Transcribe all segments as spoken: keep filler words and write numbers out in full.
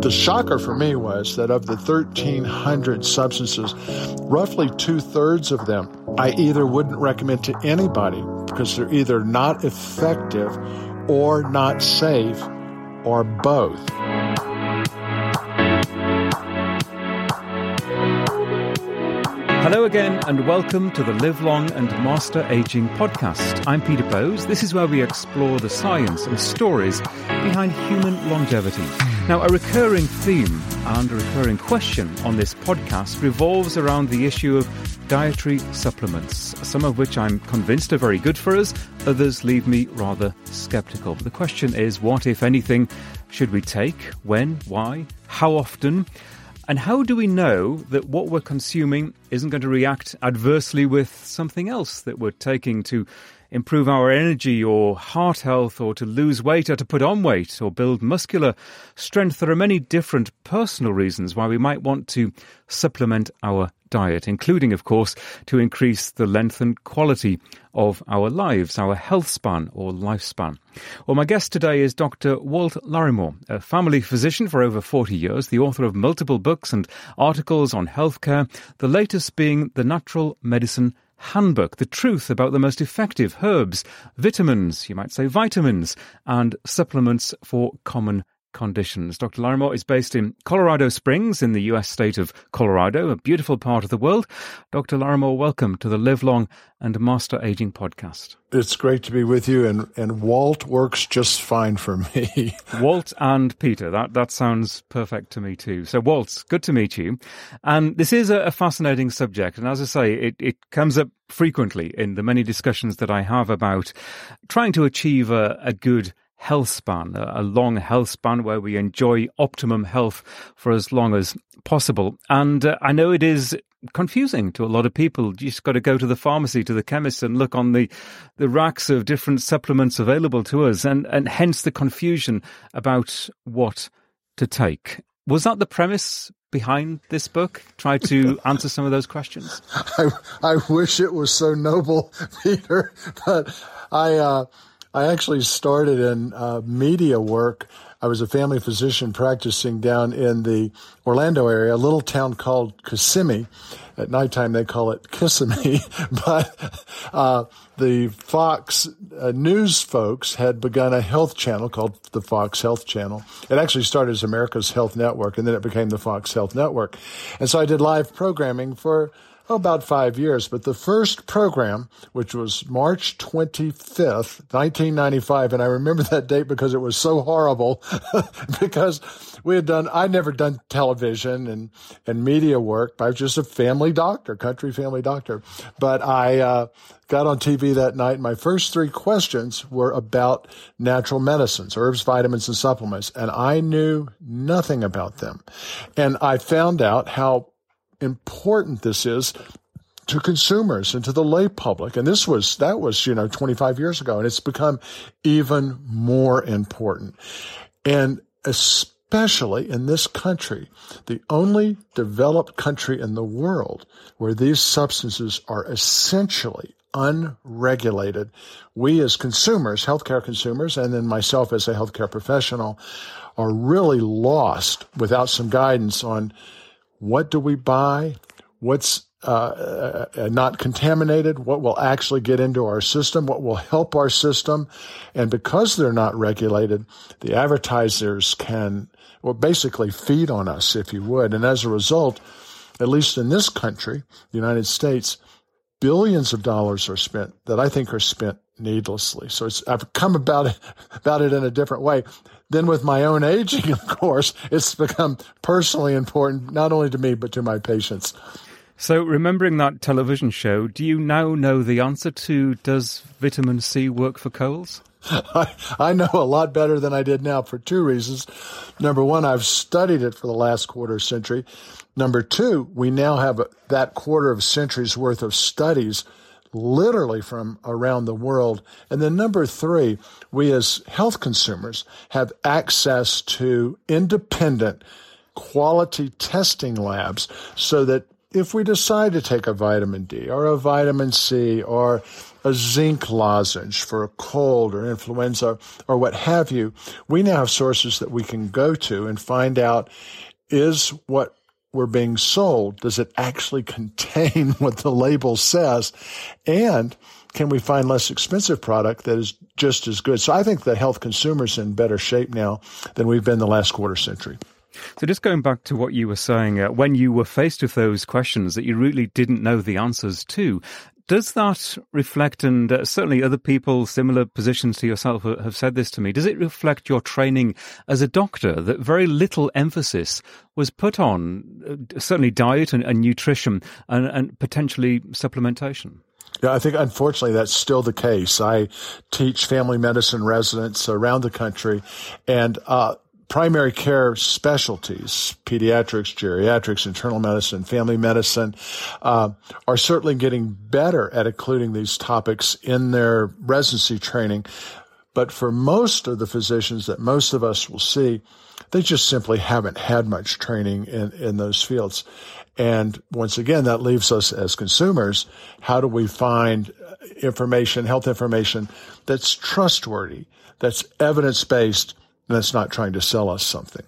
The shocker for me was that of the thirteen hundred substances, roughly two-thirds of them I either wouldn't recommend to anybody because they're either not effective or not safe or both. Hello again and welcome to the Live Long and Master Aging podcast. I'm Peter Bowes. This is where we explore the science and stories behind human longevity. Now, a recurring theme and a recurring question on this podcast revolves around the issue of dietary supplements, some of which I'm convinced are very good for us, others leave me rather sceptical. The question is, what, if anything, should we take? When? Why? How often? And how do we know that what we're consuming isn't going to react adversely with something else that we're taking to improve our energy or heart health or to lose weight or to put on weight or build muscular strength? There are many different personal reasons why we might want to supplement our diet, including, of course, to increase the length and quality of our lives, our health span or lifespan. Well, my guest today is Doctor Walt Larimore, a family physician for over forty years, the author of multiple books and articles on healthcare, the latest being The Natural Medicine Handbook, the truth about the most effective herbs, vitamins, you might say vitamins, and supplements for common conditions. Doctor Larimore is based in Colorado Springs in the U S state of Colorado, a beautiful part of the world. Doctor Larimore, welcome to the Live Long and Master Aging podcast. It's great to be with you, and, and Walt works just fine for me. Walt and Peter, that, that sounds perfect to me too. So Walt, good to meet you. And this is a, a fascinating subject, and as I say, it, it comes up frequently in the many discussions that I have about trying to achieve a, a good health span, a long health span where we enjoy optimum health for as long as possible. And uh, I know it is confusing to a lot of people. You just got to go to the pharmacy, to the chemist, and look on the, the racks of different supplements available to us, and, and hence the confusion about what to take. Was that the premise behind this book? Try to answer some of those questions. I, I wish it was so noble, Peter, but I... Uh... I actually started in uh, media work. I was a family physician practicing down in the Orlando area, a little town called Kissimmee. At nighttime, they call it Kissimmee. But uh, the Fox uh, News folks had begun a health channel called the Fox Health Channel. It actually started as America's Health Network, and then it became the Fox Health Network. And so I did live programming for Oh, about five years, but the first program, which was March twenty-fifth, nineteen ninety-five, and I remember that date because it was so horrible, because we had done, I'd never done television and, and media work, but I was just a family doctor, country family doctor, but I uh, got on T V that night, and my first three questions were about natural medicines, herbs, vitamins, and supplements, and I knew nothing about them, and I found out how important this is to consumers and to the lay public. And this was, that was, you know, twenty-five years ago, and it's become even more important. And especially in this country, the only developed country in the world where these substances are essentially unregulated, we as consumers, healthcare consumers, and then myself as a healthcare professional, are really lost without some guidance on what do we buy, what's uh, uh, not contaminated, what will actually get into our system, what will help our system. And because they're not regulated, the advertisers can well, basically feed on us, if you would. And as a result, at least in this country, the United States, billions of dollars are spent that I think are spent needlessly. So it's, I've come about it, about it in a different way. Then with my own aging, of course, it's become personally important, not only to me, but to my patients. So remembering that television show, do you now know the answer to, does vitamin C work for colds? I, I know a lot better than I did now for two reasons. Number one, I've studied it for the last quarter century. Number two, we now have that quarter of century's worth of studies literally from around the world. And then number three, we as health consumers have access to independent quality testing labs so that if we decide to take a vitamin D or a vitamin C or a zinc lozenge for a cold or influenza or what have you, we now have sources that we can go to and find out, is what we're being sold, does it actually contain what the label says? And can we find less expensive product that is just as good? So I think the health consumer's in better shape now than we've been the last quarter century. So just going back to what you were saying, uh, when you were faced with those questions that you really didn't know the answers to, does that reflect, and uh, certainly other people, similar positions to yourself have said this to me, does it reflect your training as a doctor that very little emphasis was put on, uh, certainly diet and, and nutrition and, and potentially supplementation? Yeah, I think unfortunately that's still the case. I teach family medicine residents around the country, and uh primary care specialties, pediatrics, geriatrics, internal medicine, family medicine, uh, are certainly getting better at including these topics in their residency training. But for most of the physicians that most of us will see, they just simply haven't had much training in, in those fields. And once again, that leaves us as consumers. How do we find information, health information, that's trustworthy, that's evidence-based, and that's not trying to sell us something?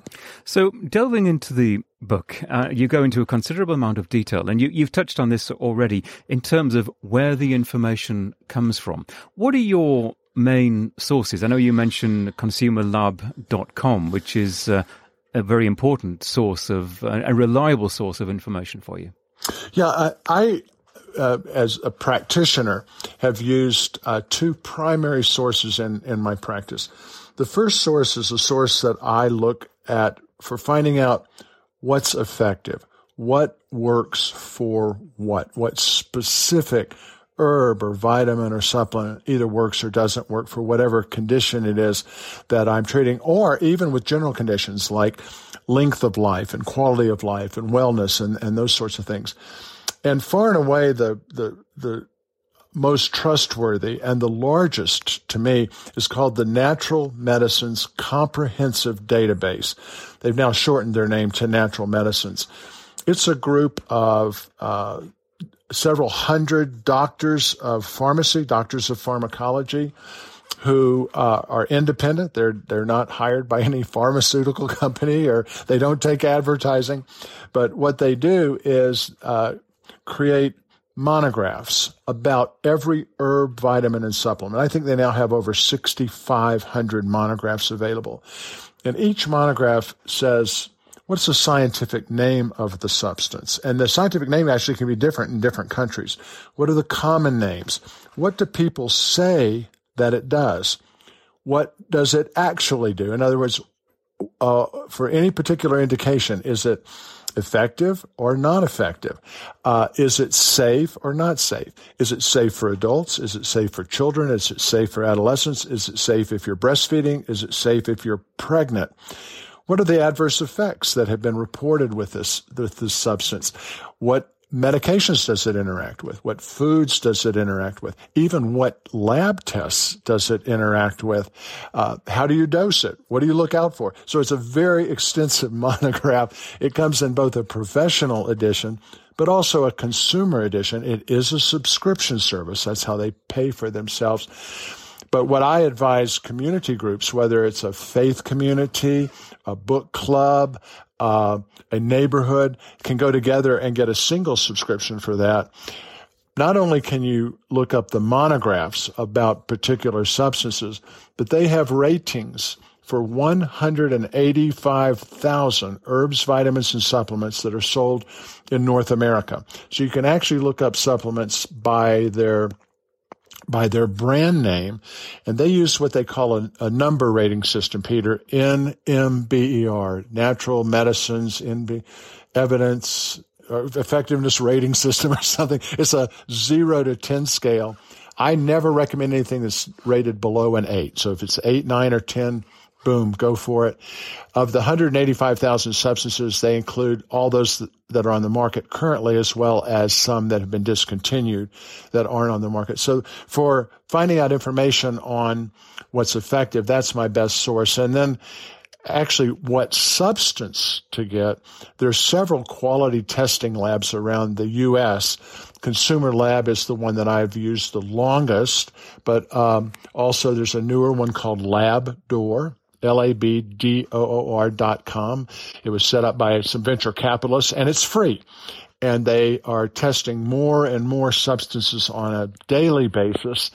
So delving into the book, uh, you go into a considerable amount of detail, and you, you've touched on this already in terms of where the information comes from. What are your main sources? I know you mentioned consumer lab dot com, which is uh, a very important source of, uh, a reliable source of information for you. Yeah, I... I Uh, as a practitioner, have used uh, two primary sources in, in my practice. The first source is a source that I look at for finding out what's effective, what works for what, what specific herb or vitamin or supplement either works or doesn't work for whatever condition it is that I'm treating, or even with general conditions like length of life and quality of life and wellness and, and those sorts of things. And far and away, the, the the most trustworthy and the largest to me is called the Natural Medicines Comprehensive Database. They've now shortened their name to Natural Medicines. It's a group of uh, several hundred doctors of pharmacy, doctors of pharmacology, who uh, are independent. They're they're not hired by any pharmaceutical company, or they don't take advertising. But what they do is uh, create monographs about every herb, vitamin, and supplement. I think they now have over six thousand five hundred monographs available. And each monograph says, what's the scientific name of the substance? And the scientific name actually can be different in different countries. What are the common names? What do people say that it does? What does it actually do? In other words, uh, for any particular indication, is it effective or not effective? Uh, is it safe or not safe? Is it safe for adults? Is it safe for children? Is it safe for adolescents? Is it safe if you're breastfeeding? Is it safe if you're pregnant? What are the adverse effects that have been reported with this, with this substance? What medications does it interact with? What foods does it interact with? Even what lab tests does it interact with? Uh, how do you dose it? What do you look out for? So it's a very extensive monograph. It comes in both a professional edition, but also a consumer edition. It is a subscription service. That's how they pay for themselves. But what I advise community groups, whether it's a faith community, a book club, Uh, a neighborhood, can go together and get a single subscription for that. Not only can you look up the monographs about particular substances, but they have ratings for one hundred eighty-five thousand herbs, vitamins, and supplements that are sold in North America. So you can actually look up supplements by their by their brand name, and they use what they call a, a number rating system, Peter, N M B E R, Natural Medicines N B, Evidence or Effectiveness Rating System or something. It's a zero to ten scale. I never recommend anything that's rated below an eight. So if it's eight, nine, or ten, boom, go for it. Of the one hundred eighty-five thousand substances, they include all those that are on the market currently, as well as some that have been discontinued that aren't on the market. So for finding out information on what's effective, that's my best source. And then actually what substance to get, there's several quality testing labs around the U S Consumer Lab is the one that I've used the longest, but um, also there's a newer one called Labdoor, L A B D O O R dot com. It was set up by some venture capitalists, and it's free. And they are testing more and more substances on a daily basis.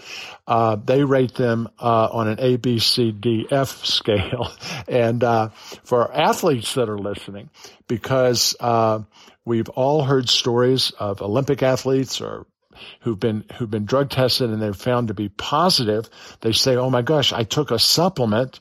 Uh, they rate them uh, on an A, B, C, D, F scale. And uh, for athletes that are listening, because uh, we've all heard stories of Olympic athletes or who've been who've been drug tested and they're found to be positive, they say, "Oh my gosh, I took a supplement."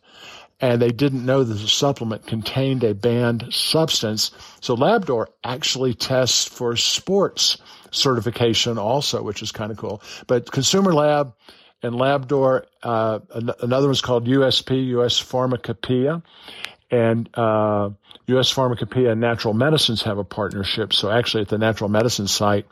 And they didn't know that the supplement contained a banned substance. So Labdoor actually tests for sports certification also, which is kind of cool. But Consumer Lab and Labdoor, uh, another one's called U S P, U S Pharmacopeia, and uh, U S Pharmacopeia and Natural Medicines have a partnership. So actually at the Natural Medicines site,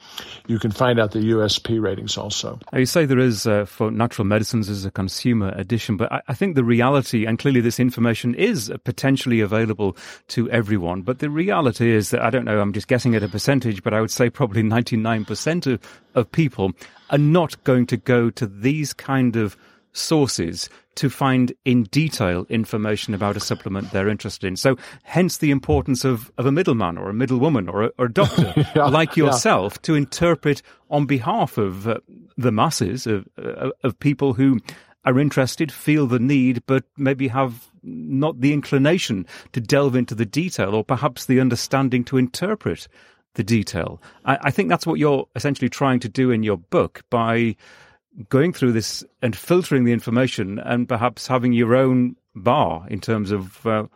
you can find out the U S P ratings also. You say there is, uh, for Natural Medicines, as a consumer edition, but I, I think the reality, and clearly this information is potentially available to everyone, but the reality is that, I don't know, I'm just guessing at a percentage, but I would say probably ninety-nine percent of, of people are not going to go to these kind of sources to find in detail information about a supplement they're interested in. So hence the importance of, of a middleman or a middlewoman or a, or a doctor yeah, like yourself yeah. to interpret on behalf of uh, the masses of, uh, of people who are interested, feel the need, but maybe have not the inclination to delve into the detail or perhaps the understanding to interpret the detail. I, I think that's what you're essentially trying to do in your book by going through this and filtering the information and perhaps having your own bar in terms of uh,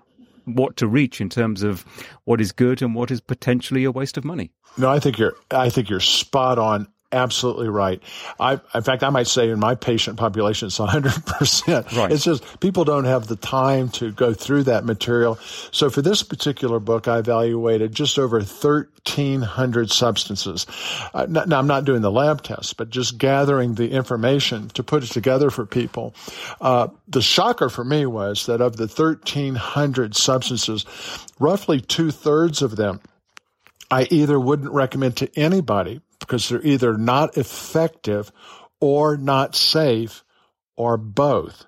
what to reach, in terms of what is good and what is potentially a waste of money. No, I think you're, I think you're spot on. Absolutely right. I, in fact, I might say in my patient population, it's one hundred percent. Right. It's just people don't have the time to go through that material. So for this particular book, I evaluated just over thirteen hundred substances. Uh, now, I'm not doing the lab tests, but just gathering the information to put it together for people. Uh, the shocker for me was that of the thirteen hundred substances, roughly two-thirds of them I either wouldn't recommend to anybody because they're either not effective or not safe or both.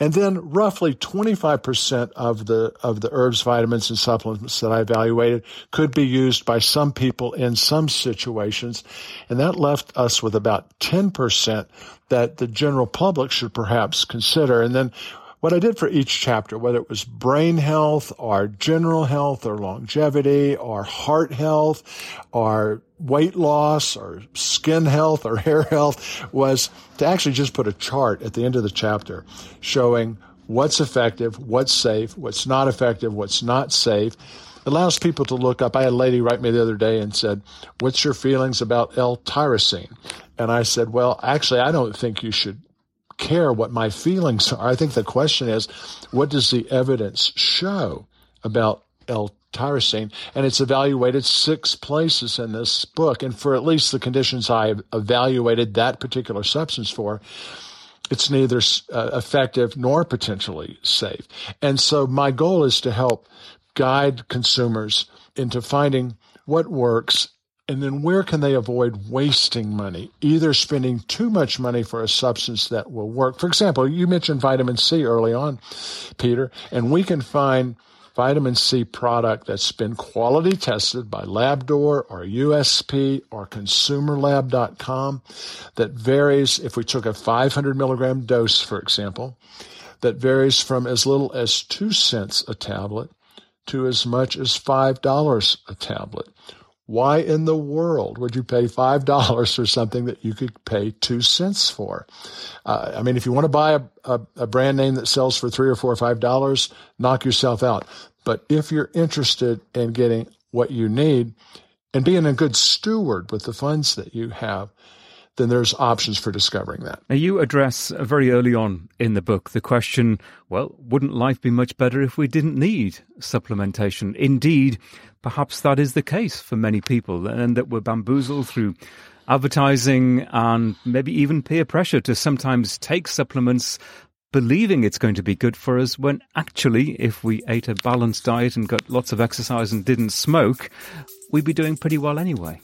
And then roughly twenty-five percent of the of the herbs, vitamins, and supplements that I evaluated could be used by some people in some situations. And that left us with about ten percent that the general public should perhaps consider. And then what I did for each chapter, whether it was brain health or general health or longevity or heart health or weight loss or skin health or hair health, was to actually just put a chart at the end of the chapter showing what's effective, what's safe, what's not effective, what's not safe. It allows people to look up. I had a lady write me the other day and said, "What's your feelings about L-tyrosine?" And I said, "Well, actually, I don't think you should care what my feelings are. I think the question is, what does the evidence show about L-tyrosine?" And it's evaluated six places in this book. And for at least the conditions I evaluated that particular substance for, it's neither uh, effective nor potentially safe. And so my goal is to help guide consumers into finding what works. And then where can they avoid wasting money, either spending too much money for a substance that will work? For example, you mentioned vitamin C early on, Peter, and we can find vitamin C product that's been quality tested by Labdoor or U S P or consumer lab dot com that varies, if we took a five hundred milligram dose, for example, that varies from as little as two cents a tablet to as much as five dollars a tablet. Why in the world would you pay five dollars for something that you could pay two cents for? Uh, I mean, if you want to buy a, a, a brand name that sells for three or four or five dollars, knock yourself out. But if you're interested in getting what you need and being a good steward with the funds that you have, then there's options for discovering that. Now, you address very early on in the book the question, well, wouldn't life be much better if we didn't need supplementation? Indeed, perhaps that is the case for many people, and that we're bamboozled through advertising and maybe even peer pressure to sometimes take supplements believing it's going to be good for us, when actually, if we ate a balanced diet and got lots of exercise and didn't smoke, we'd be doing pretty well anyway.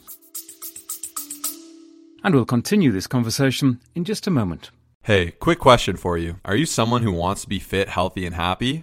And we'll continue this conversation in just a moment. Hey, quick question for you. Are you someone who wants to be fit, healthy, and happy?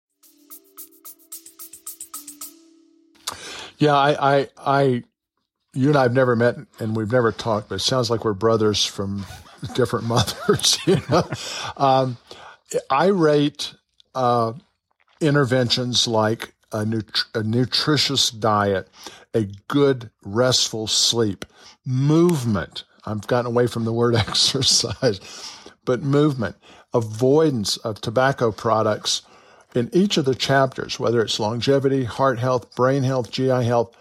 Yeah, I, I, I, you and I have never met and we've never talked, but it sounds like we're brothers from different mothers. You know, um, I rate uh, interventions like a, nut- a nutritious diet, a good restful sleep, movement. I've gotten away from the word exercise, but movement, avoidance of tobacco products. In each of the chapters, whether it's longevity, heart health, brain health, G I health,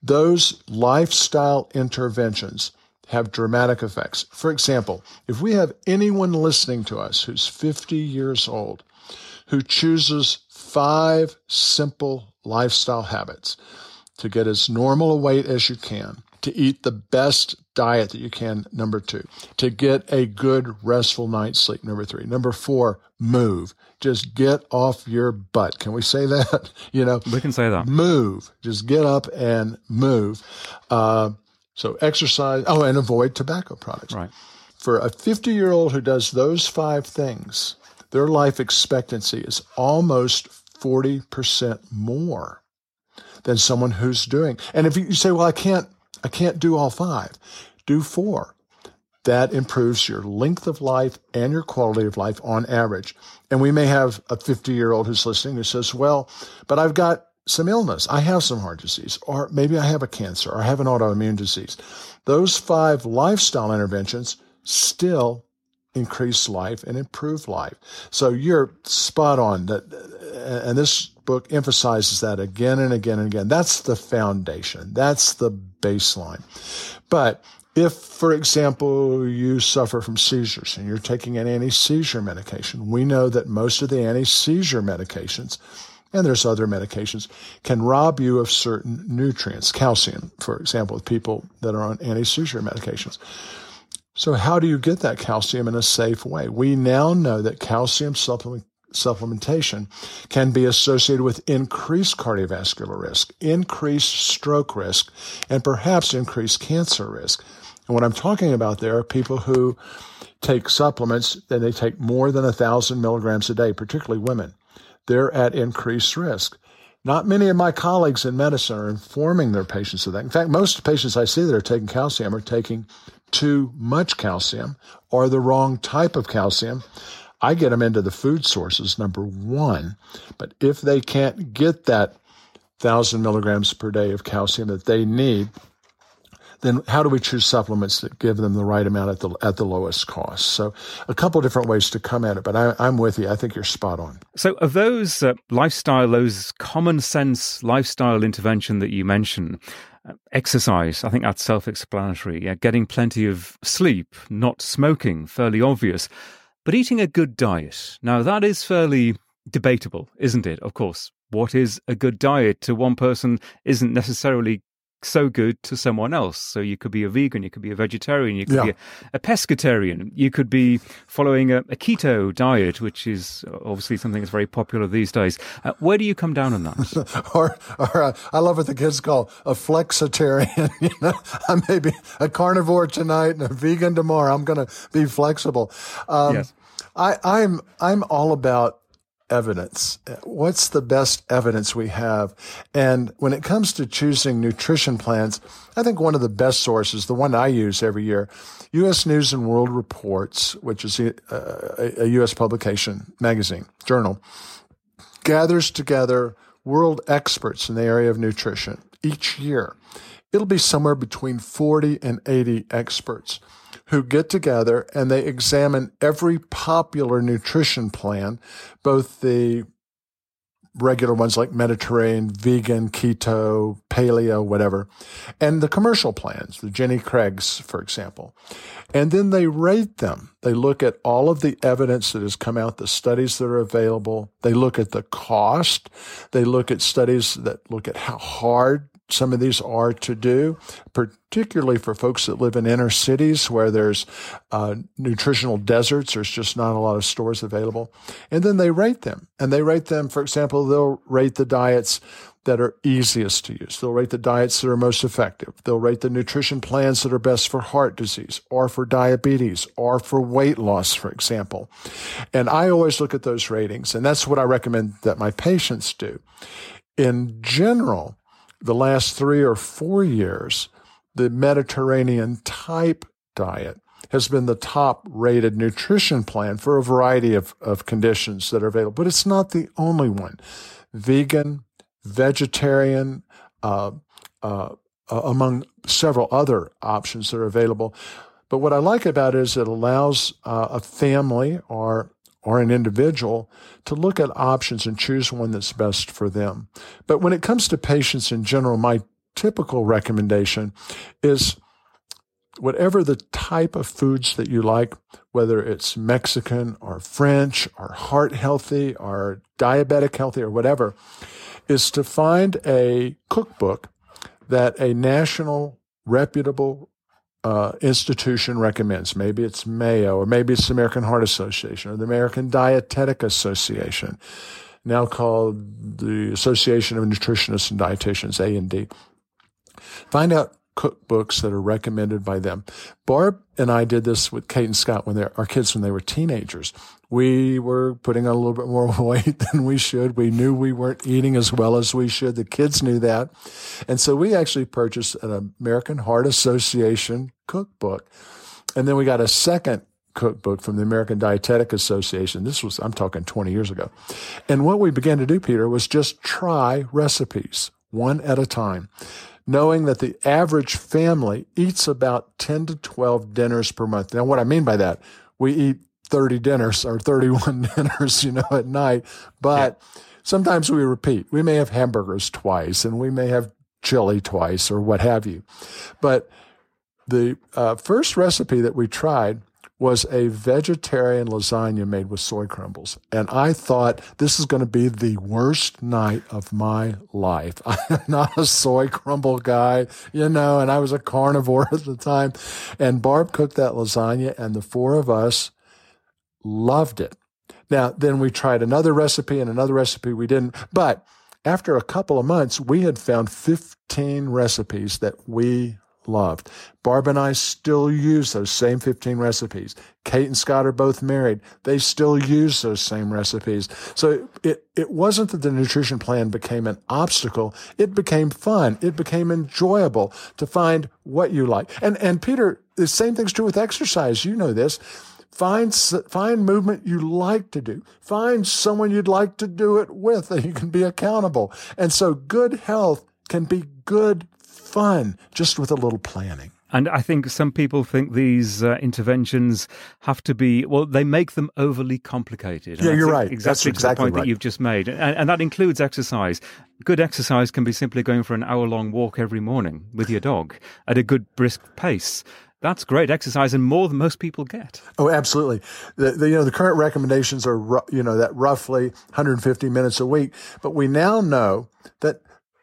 those lifestyle interventions have dramatic effects. For example, if we have anyone listening to us who's fifty years old, who chooses five simple lifestyle habits to get as normal a weight as you can, to eat the best diet that you can, number two, to get a good restful night's sleep, number three, number four, move. Just get off your butt. Can we say that? You know, we can say that. Move. Just get up and move. Uh, so exercise. Oh, and avoid tobacco products. Right. For a fifty-year-old who does those five things, their life expectancy is almost forty percent more than someone who's doing. And if you say, well, I can't, I can't do all five. Do four. That improves your length of life and your quality of life on average. And we may have a fifty-year-old who's listening who says, well, but I've got some illness. I have some heart disease, or maybe I have a cancer, or I have an autoimmune disease. Those five lifestyle interventions still increase life and improve life. So you're spot on. That, and this book emphasizes that again and again and again. That's the foundation. That's the baseline. But if, for example, you suffer from seizures and you're taking an anti-seizure medication, we know that most of the anti-seizure medications, and there's other medications, can rob you of certain nutrients, calcium, for example, with people that are on anti-seizure medications. So how do you get that calcium in a safe way? We now know that calcium supplement, supplementation can be associated with increased cardiovascular risk, increased stroke risk, and perhaps increased cancer risk. And what I'm talking about there are people who take supplements, and they take more than one thousand milligrams a day, particularly women. They're at increased risk. Not many of my colleagues in medicine are informing their patients of that. In fact, most patients I see that are taking calcium are taking too much calcium or the wrong type of calcium. I get them into the food sources, number one. But if they can't get that one thousand milligrams per day of calcium that they need, then how do we choose supplements that give them the right amount at the at the lowest cost? So a couple of different ways to come at it, but I, I'm with you. I think you're spot on. So of those uh, lifestyle, those common sense lifestyle intervention that you mentioned, uh, exercise, I think that's self-explanatory. Yeah, getting plenty of sleep, not smoking, fairly obvious. But eating a good diet, now that is fairly debatable, isn't it? Of course, what is a good diet to one person isn't necessarily so good to someone else. So you could be a vegan, you could be a vegetarian, you could yeah. be a, a pescatarian, you could be following a, a keto diet, which is obviously something that's very popular these days. Uh, where do you come down on that? or or uh, I love what the kids call a flexitarian. You know, I may be a carnivore tonight and a vegan tomorrow. I'm going to be flexible. Um, yes. I, I'm I'm all about evidence? What's the best evidence we have? And when it comes to choosing nutrition plans, I think one of the best sources, the one I use every year, U S News and World Reports, which is a, a, a U S publication, magazine, journal, gathers together world experts in the area of nutrition each year. It'll be somewhere between forty and eighty experts who get together and they examine every popular nutrition plan, both the regular ones like Mediterranean, vegan, keto, paleo, whatever, and the commercial plans, the Jenny Craig's, for example. And then they rate them. They look at all of the evidence that has come out, the studies that are available. They look at the cost. They look at studies that look at how hard some of these are to do, particularly for folks that live in inner cities where there's uh, nutritional deserts. There's just not a lot of stores available. And then they rate them. And they rate them, for example, they'll rate the diets that are easiest to use. They'll rate the diets that are most effective. They'll rate the nutrition plans that are best for heart disease or for diabetes or for weight loss, for example. And I always look at those ratings, and that's what I recommend that my patients do. In general, the last three or four years, the Mediterranean type diet has been the top rated nutrition plan for a variety of, of conditions that are available, but it's not the only one. Vegan, vegetarian, uh, uh, among several other options that are available. But what I like about it is it allows uh, a family or or an individual to look at options and choose one that's best for them. But when it comes to patients in general, my typical recommendation is whatever the type of foods that you like, whether it's Mexican or French or heart healthy or diabetic healthy or whatever, is to find a cookbook that a national reputable Uh, institution recommends. Maybe it's Mayo, or maybe it's the American Heart Association, or the American Dietetic Association, now called the Association of Nutritionists and Dietitians, A and D. Find out cookbooks that are recommended by them. Barb and I did this with Kate and Scott when they're our kids when they were teenagers. We were putting on a little bit more weight than we should. We knew we weren't eating as well as we should. The kids knew that. And so we actually purchased an American Heart Association cookbook. And then we got a second cookbook from the American Dietetic Association. This was, I'm talking twenty years ago. And what we began to do, Peter, was just try recipes one at a time, knowing that the average family eats about ten to twelve dinners per month. Now, what I mean by that, we eat thirty dinners or thirty-one dinners, you know, at night. But yeah, sometimes we repeat. We may have hamburgers twice, and we may have chili twice, or what have you. But the uh, first recipe that we tried was a vegetarian lasagna made with soy crumbles. And I thought, this is going to be the worst night of my life. I am not a soy crumble guy, you know, and I was a carnivore at the time. And Barb cooked that lasagna, and the four of us loved it. Now, then we tried another recipe and another recipe we didn't. But after a couple of months, we had found fifteen recipes that we loved. Barb and I still use those same fifteen recipes. Kate and Scott are both married. They still use those same recipes. So it, it wasn't that the nutrition plan became an obstacle. It became fun. It became enjoyable to find what you like. And, and Peter, the same thing's true with exercise. You know this. Find find movement you like to do. Find someone you'd like to do it with that you can be accountable. And so good health can be good fun just with a little planning. And I think some people think these uh, interventions have to be, well, they make them overly complicated. And yeah, you're right. Exactly, that's exactly the point right that you've just made. And, and that includes exercise. Good exercise can be simply going for an hour-long walk every morning with your dog at a good brisk pace. That's great exercise and more than most people get. Oh, absolutely. The, the, you know, the current recommendations are, you know, that roughly one hundred fifty minutes a week. But we now know that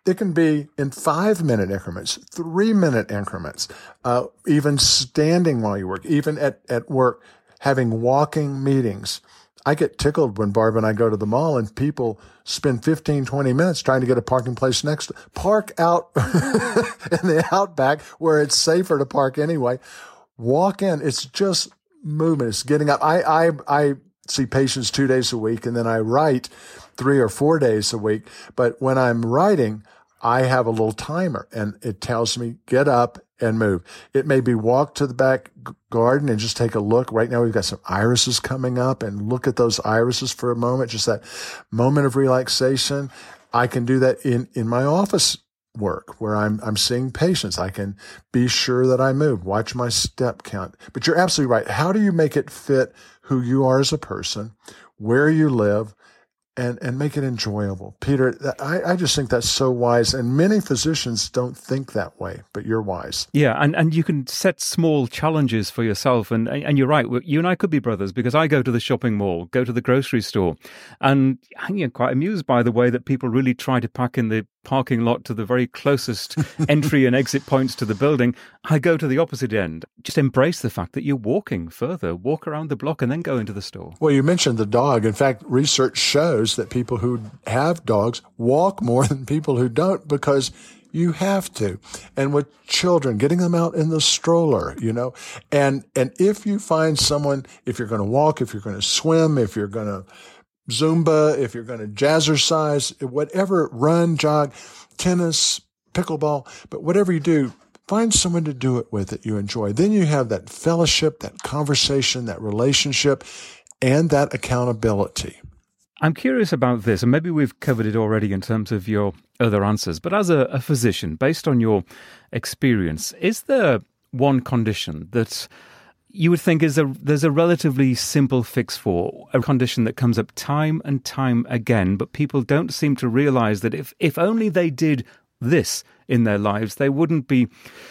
it can be in five-minute increments, three-minute increments, uh, even standing while you work, even at, at work, having walking meetings. I get tickled when Barb and I go to the mall and people spend fifteen, twenty minutes trying to get a parking place next to park out in the outback where it's safer to park anyway. Walk in. It's just movement. It's getting up. I, I, I see patients two days a week, and then I write three or four days a week. But when I'm writing, I have a little timer, and it tells me, get up and move. It may be walk to the back garden and just take a look. Right now, we've got some irises coming up, and look at those irises for a moment, just that moment of relaxation. I can do that in, in my office work where I'm, I'm seeing patients. I can be sure that I move, watch my step count. But you're absolutely right. How do you make it fit who you are as a person, where you live, and, and make it enjoyable? Peter, I, I just think that's so wise. And many physicians don't think that way, but you're wise. Yeah. And, and you can set small challenges for yourself. And, and you're right. You and I could be brothers, because I go to the shopping mall, go to the grocery store, and I'm, you know, quite amused by the way that people really try to pack in the parking lot to the very closest entry and exit points to the building. I go to the opposite end. Just embrace the fact that you're walking further, walk around the block and then go into the store. Well, you mentioned the dog. In fact, research shows that people who have dogs walk more than people who don't, because you have to. And with children, getting them out in the stroller, you know, and, and if you find someone, if you're going to walk, if you're going to swim, if you're going to Zumba, if you're going to jazzercise, whatever, run, jog, tennis, pickleball, but whatever you do, find someone to do it with that you enjoy. Then you have that fellowship, that conversation, that relationship, and that accountability. I'm curious about this, and maybe we've covered it already in terms of your other answers, but as a, a physician, based on your experience, is there one condition that you would think is a, there's a relatively simple fix for, a condition that comes up time and time again, but people don't seem to realize that if, if only they did this in their lives, they wouldn't be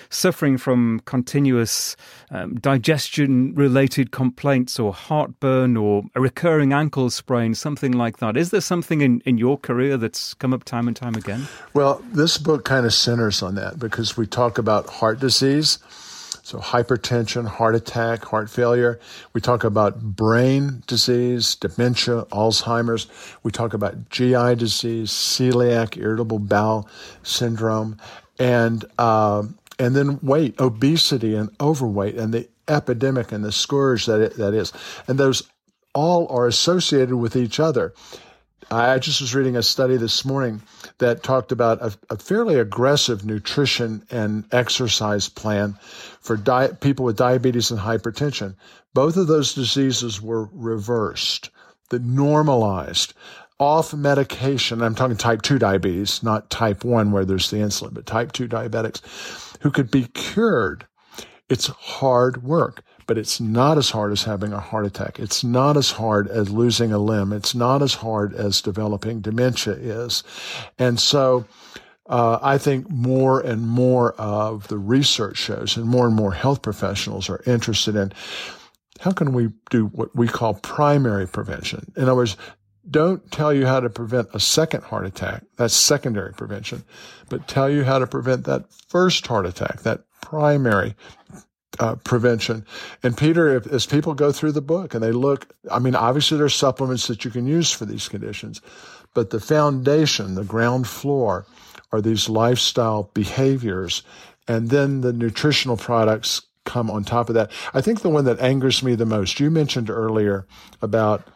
suffering from continuous um, digestion-related complaints or heartburn or a recurring ankle sprain, something like that. Is there something in, in your career that's come up time and time again? Well, this book kind of centers on that, because we talk about heart disease. So hypertension, heart attack, heart failure. We talk about brain disease, dementia, Alzheimer's. We talk about G I disease, celiac, irritable bowel syndrome, and uh, and then weight, obesity and overweight, and the epidemic and the scourge that it, that is. And those all are associated with each other. I just was reading a study this morning that talked about a, a fairly aggressive nutrition and exercise plan for di- people with diabetes and hypertension. Both of those diseases were reversed, the normalized, off medication. I'm talking type two diabetes, not type one where there's the insulin, but type two diabetics who could be cured. It's hard work. But it's not as hard as having a heart attack. It's not as hard as losing a limb. It's not as hard as developing dementia is. And so uh, I think more and more of the research shows, and more and more health professionals are interested in, how can we do what we call primary prevention? In other words, don't tell you how to prevent a second heart attack. That's secondary prevention. But tell you how to prevent that first heart attack, that primary Uh, prevention. And Peter, if, as people go through the book and they look, I mean, obviously there are supplements that you can use for these conditions, but the foundation, the ground floor, are these lifestyle behaviors. And then the nutritional products come on top of that. I think the one that angers me the most, you mentioned earlier about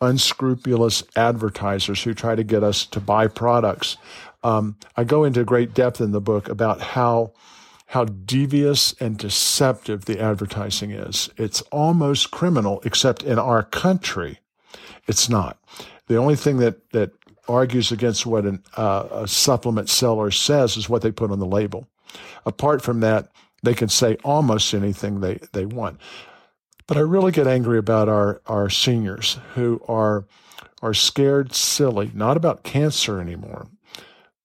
unscrupulous advertisers who try to get us to buy products. Um, I go into great depth in the book about how how devious and deceptive the advertising is. It's almost criminal, except in our country, it's not. The only thing that, that argues against what an, uh, a supplement seller says is what they put on the label. Apart from that, they can say almost anything they, they want. But I really get angry about our, our seniors who are, are scared silly, not about cancer anymore,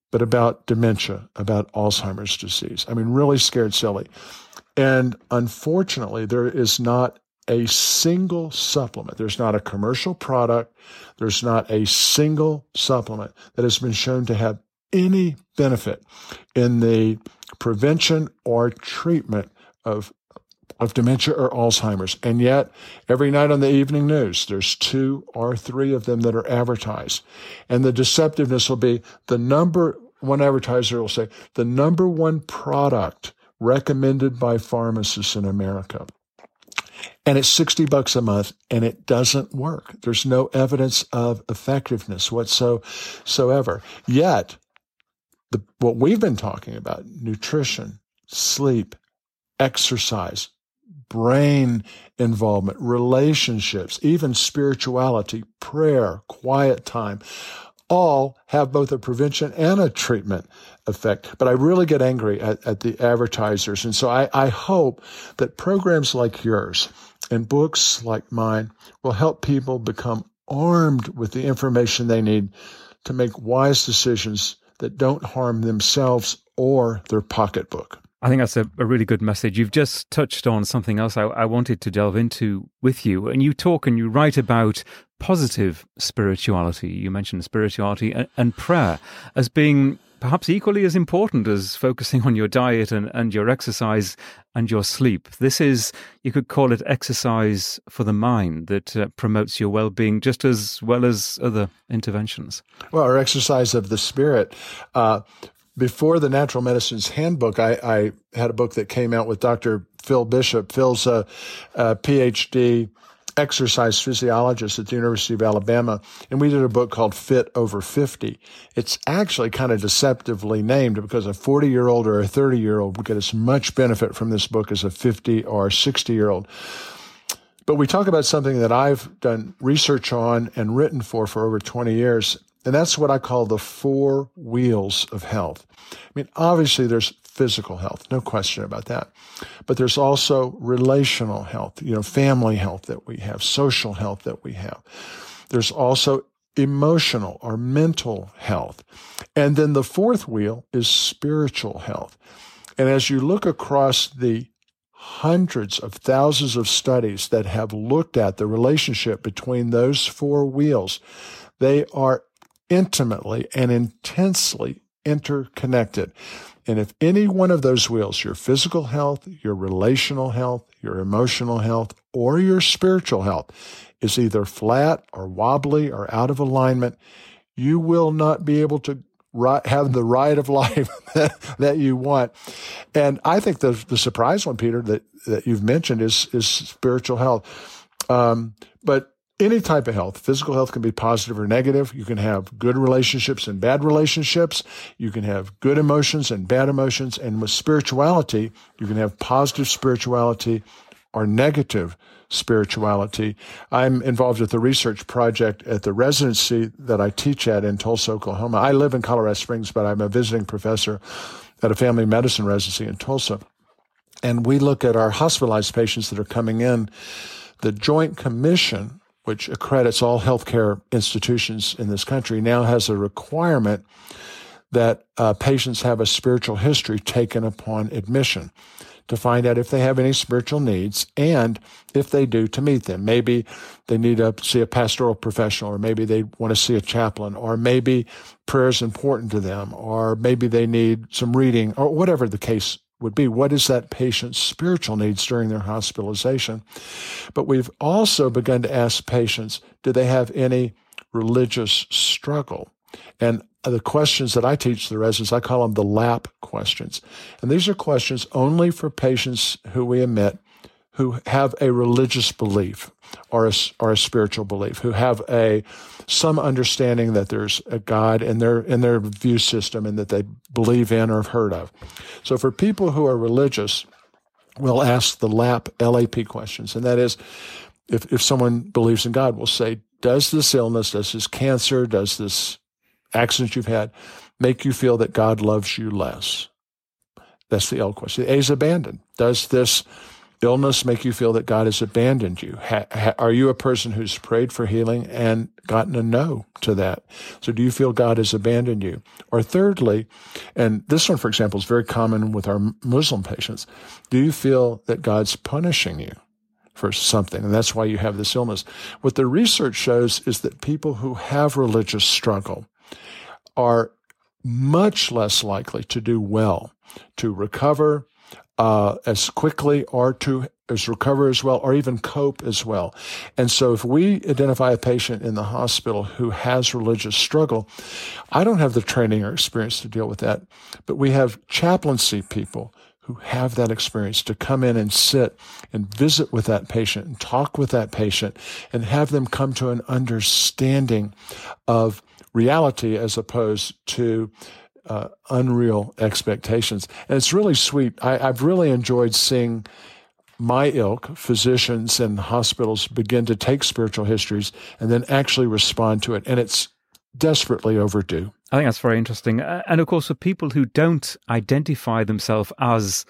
but about dementia, about Alzheimer's disease. I mean, really scared silly. And unfortunately, there is not a single supplement. There's not a commercial product. There's not a single supplement that has been shown to have any benefit in the prevention or treatment of of dementia or Alzheimer's. And yet, every night on the evening news, there's two or three of them that are advertised. And the deceptiveness will be the number one advertiser will say, the number one product recommended by pharmacists in America. And it's sixty bucks a month, and it doesn't work. There's no evidence of effectiveness whatsoever. Yet, the, what we've been talking about, nutrition, sleep, exercise, brain involvement, relationships, even spirituality, prayer, quiet time, all have both a prevention and a treatment effect. But I really get angry at, at the advertisers. And so I, I hope that programs like yours and books like mine will help people become armed with the information they need to make wise decisions that don't harm themselves or their pocketbook. I think that's a, a really good message. You've just touched on something else I, I wanted to delve into with you. And you talk and you write about positive spirituality. You mentioned spirituality and, and prayer as being perhaps equally as important as focusing on your diet and, and your exercise and your sleep. This is, you could call it exercise for the mind that uh, promotes your well-being just as well as other interventions. Well, or exercise of the spirit. Uh Before the Natural Medicines Handbook, I, I had a book that came out with Doctor Phil Bishop. Phil's a, a P H D exercise physiologist at the University of Alabama, and we did a book called Fit Over fifty. It's actually kind of deceptively named because a forty-year-old or a thirty-year-old would get as much benefit from this book as a fifty- or sixty-year-old. But we talk about something that I've done research on and written for for over twenty years, and that's what I call the four wheels of health. I mean, obviously there's physical health, no question about that. But there's also relational health, you know, family health that we have, social health that we have. There's also emotional or mental health. And then the fourth wheel is spiritual health. And as you look across the hundreds of thousands of studies that have looked at the relationship between those four wheels, they are intimately and intensely interconnected. And if any one of those wheels, your physical health, your relational health, your emotional health, or your spiritual health, is either flat or wobbly or out of alignment, you will not be able to ri- have the ride of life that you want. And I think the, the surprise one, Peter, that, that you've mentioned is, is spiritual health. Um, but Any type of health, physical health can be positive or negative. You can have good relationships and bad relationships. You can have good emotions and bad emotions. And with spirituality, you can have positive spirituality or negative spirituality. I'm involved with a research project at the residency that I teach at in Tulsa, Oklahoma. I live in Colorado Springs, but I'm a visiting professor at a family medicine residency in Tulsa. And we look at our hospitalized patients that are coming in. The Joint Commission, which accredits all healthcare institutions in this country, now has a requirement that uh, patients have a spiritual history taken upon admission to find out if they have any spiritual needs and if they do to meet them. Maybe they need to see a pastoral professional, or maybe they want to see a chaplain, or maybe prayer is important to them, or maybe they need some reading, or whatever the case would be. What is that patient's spiritual needs during their hospitalization? But we've also begun to ask patients, do they have any religious struggle? And the questions that I teach the residents, I call them the LAP questions. And these are questions only for patients who we admit who have a religious belief or a, or a spiritual belief, who have a some understanding that there's a God in their in their view system and that they believe in or have heard of. So for people who are religious, we'll ask the LAP, L A P questions. And that is, if, if someone believes in God, we'll say, does this illness, does this cancer, does this accident you've had make you feel that God loves you less? That's the L question. The A is abandoned. Does this illness make you feel that God has abandoned you? Ha, ha, are you a person who's prayed for healing and gotten a no to that? So do you feel God has abandoned you? Or thirdly, and this one, for example, is very common with our Muslim patients, do you feel that God's punishing you for something, and that's why you have this illness? What the research shows is that people who have religious struggle are much less likely to do well, to recover Uh, as quickly or to as recover as well, or even cope as well. And so if we identify a patient in the hospital who has religious struggle, I don't have the training or experience to deal with that, but we have chaplaincy people who have that experience to come in and sit and visit with that patient and talk with that patient and have them come to an understanding of reality as opposed to uh, unreal expectations. And it's really sweet. I, I've really enjoyed seeing my ilk, physicians and hospitals, begin to take spiritual histories and then actually respond to it. And it's desperately overdue. I think that's very interesting. And of course, for people who don't identify themselves as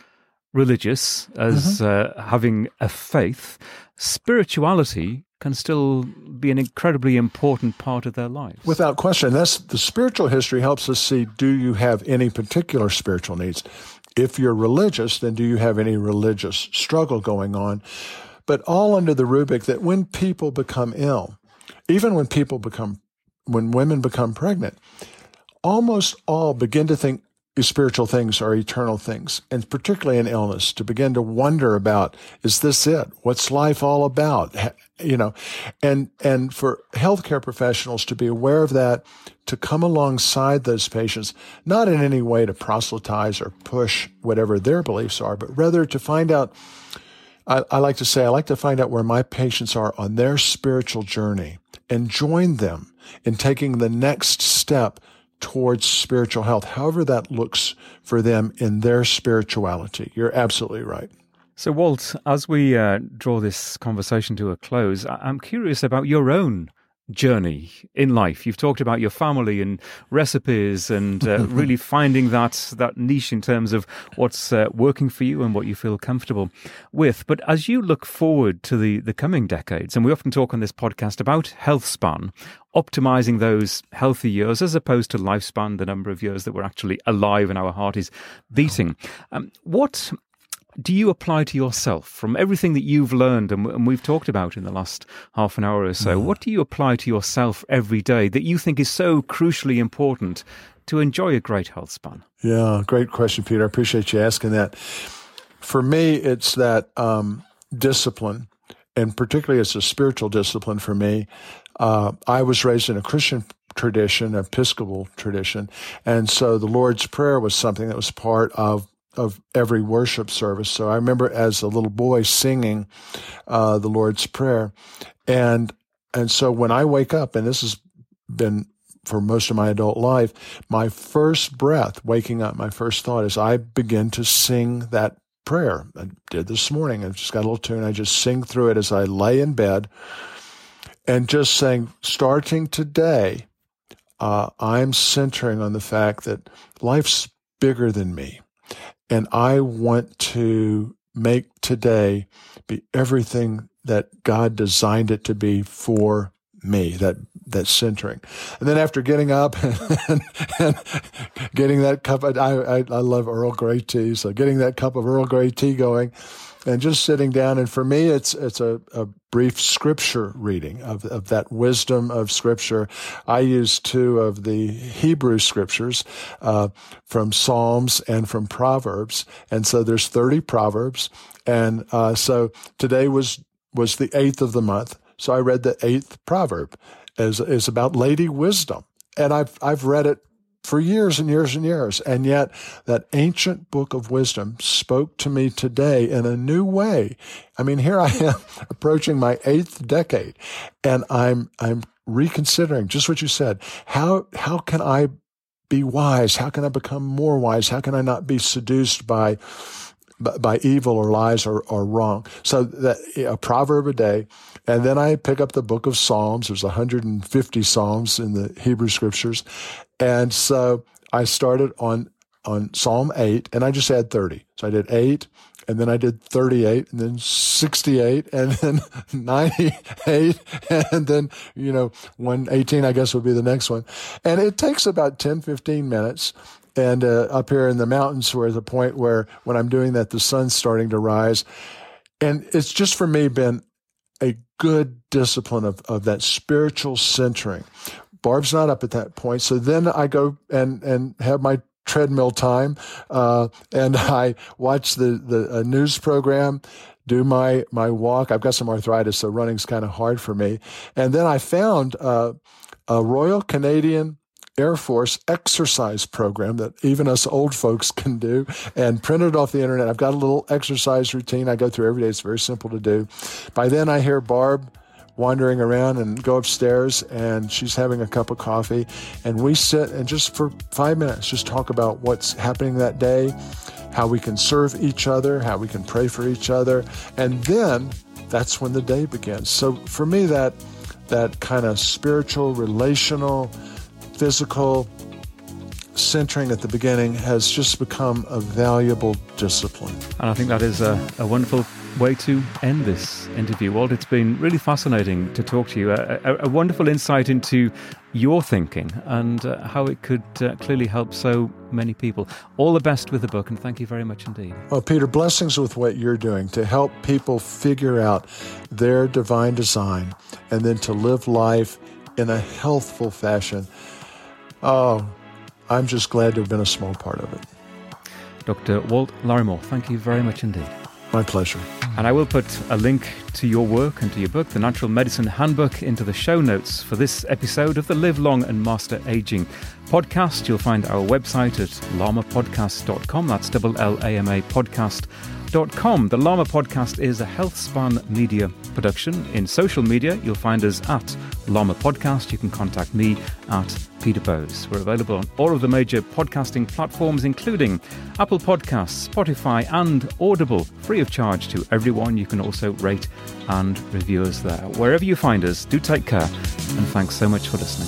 religious, as mm-hmm. uh, having a faith, spirituality can still be an incredibly important part of their lives. Without question. That's the spiritual history helps us see, do you have any particular spiritual needs? If you're religious, then do you have any religious struggle going on? But all under the rubric that when people become ill, even when people become, when women become pregnant, almost all begin to think spiritual things are eternal things, and particularly in illness, to begin to wonder about, is this it? What's life all about? You know, and and for healthcare professionals to be aware of that, to come alongside those patients, not in any way to proselytize or push whatever their beliefs are, but rather to find out, I, I like to say, I like to find out where my patients are on their spiritual journey and join them in taking the next step towards spiritual health, however that looks for them in their spirituality. You're absolutely right. So, Walt, as we uh, draw this conversation to a close, I- I'm curious about your own journey in life. You've talked about your family and recipes and uh, really finding that, that niche in terms of what's uh, working for you and what you feel comfortable with. But as you look forward to the, the coming decades, and we often talk on this podcast about health span, optimizing those healthy years as opposed to lifespan, the number of years that we're actually alive and our heart is beating. Um, what do you apply to yourself from everything that you've learned and, and we've talked about in the last half an hour or so? Mm. What do you apply to yourself every day that you think is so crucially important to enjoy a great health span? Yeah, great question, Peter. I appreciate you asking that. For me, it's that um, discipline, and particularly it's a spiritual discipline for me. Uh, I was raised in a Christian tradition, Episcopal tradition, and so the Lord's Prayer was something that was part of of every worship service. So I remember as a little boy singing uh, the Lord's Prayer. And and so when I wake up, and this has been for most of my adult life, my first breath, waking up, my first thought is I begin to sing that prayer. I did this morning. I've just got a little tune. I just sing through it as I lay in bed and just saying, starting today, uh, I'm centering on the fact that life's bigger than me. And I want to make today be everything that God designed it to be for me, that that centering. And then after getting up and, and getting that cup, I, I, I love Earl Grey tea, so getting that cup of Earl Grey tea going and just sitting down. And for me, it's it's a, a brief scripture reading of, of that wisdom of scripture. I use two of the Hebrew scriptures uh, from Psalms and from Proverbs. And so there's thirty Proverbs. And uh, so today was was the eighth of the month. So I read the eighth proverb, is is about Lady Wisdom, and I've I've read it for years and years and years, and yet that ancient book of wisdom spoke to me today in a new way. I mean, here I am approaching my eighth decade, and I'm I'm reconsidering just what you said. How how can I be wise? How can I become more wise? How can I not be seduced by by evil or lies or, or wrong? So that a proverb a day. And then I pick up the book of Psalms. There's one hundred fifty Psalms in the Hebrew scriptures. And so I started on, on Psalm eight, and I just had thirty. So I did eight, and then I did thirty-eight, and then sixty-eight, and then ninety-eight, and then, you know, one eighteen, I guess, would be the next one. And it takes about ten, fifteen minutes. And uh, up here in the mountains, we're at the point where when I'm doing that, the sun's starting to rise. And it's just for me been a good discipline of, of that spiritual centering. Barb's not up at that point. So then I go and, and have my treadmill time. Uh, and I watch the, the uh, news program, do my, my walk. I've got some arthritis, so running's kind of hard for me. And then I found uh, a Royal Canadian Air Force exercise program that even us old folks can do, and printed off the internet. I've got a little exercise routine I go through every day. It's very simple to do. By then I hear Barb wandering around and go upstairs, and she's having a cup of coffee, and we sit and just for five minutes just talk about what's happening that day, how we can serve each other, how we can pray for each other, and then that's when the day begins. So for me, that that kind of spiritual, relational, physical centering at the beginning has just become a valuable discipline. And I think that is a, a wonderful way to end this interview. Walt, it's been really fascinating to talk to you. A, a, a wonderful insight into your thinking and uh, how it could uh, clearly help so many people. All the best with the book, and thank you very much indeed. Well, Peter, blessings with what you're doing to help people figure out their divine design and then to live life in a healthful fashion. Oh, I'm just glad to have been a small part of it. Doctor Walt Larimore, thank you very much indeed. My pleasure. And I will put a link to your work and to your book, The Natural Medicine Handbook, into the show notes for this episode of the Live Long and Master Aging podcast. You'll find our website at llama podcast dot com. That's double L A M A podcast dot com. The Llama Podcast is a HealthSpan Media production. In social media, you'll find us at Llama Podcast. You can contact me at Peter Bowes. We're available on all of the major podcasting platforms, including Apple Podcasts, Spotify, and Audible, free of charge to everyone. You can also rate and review us there. Wherever you find us, do take care, and thanks so much for listening.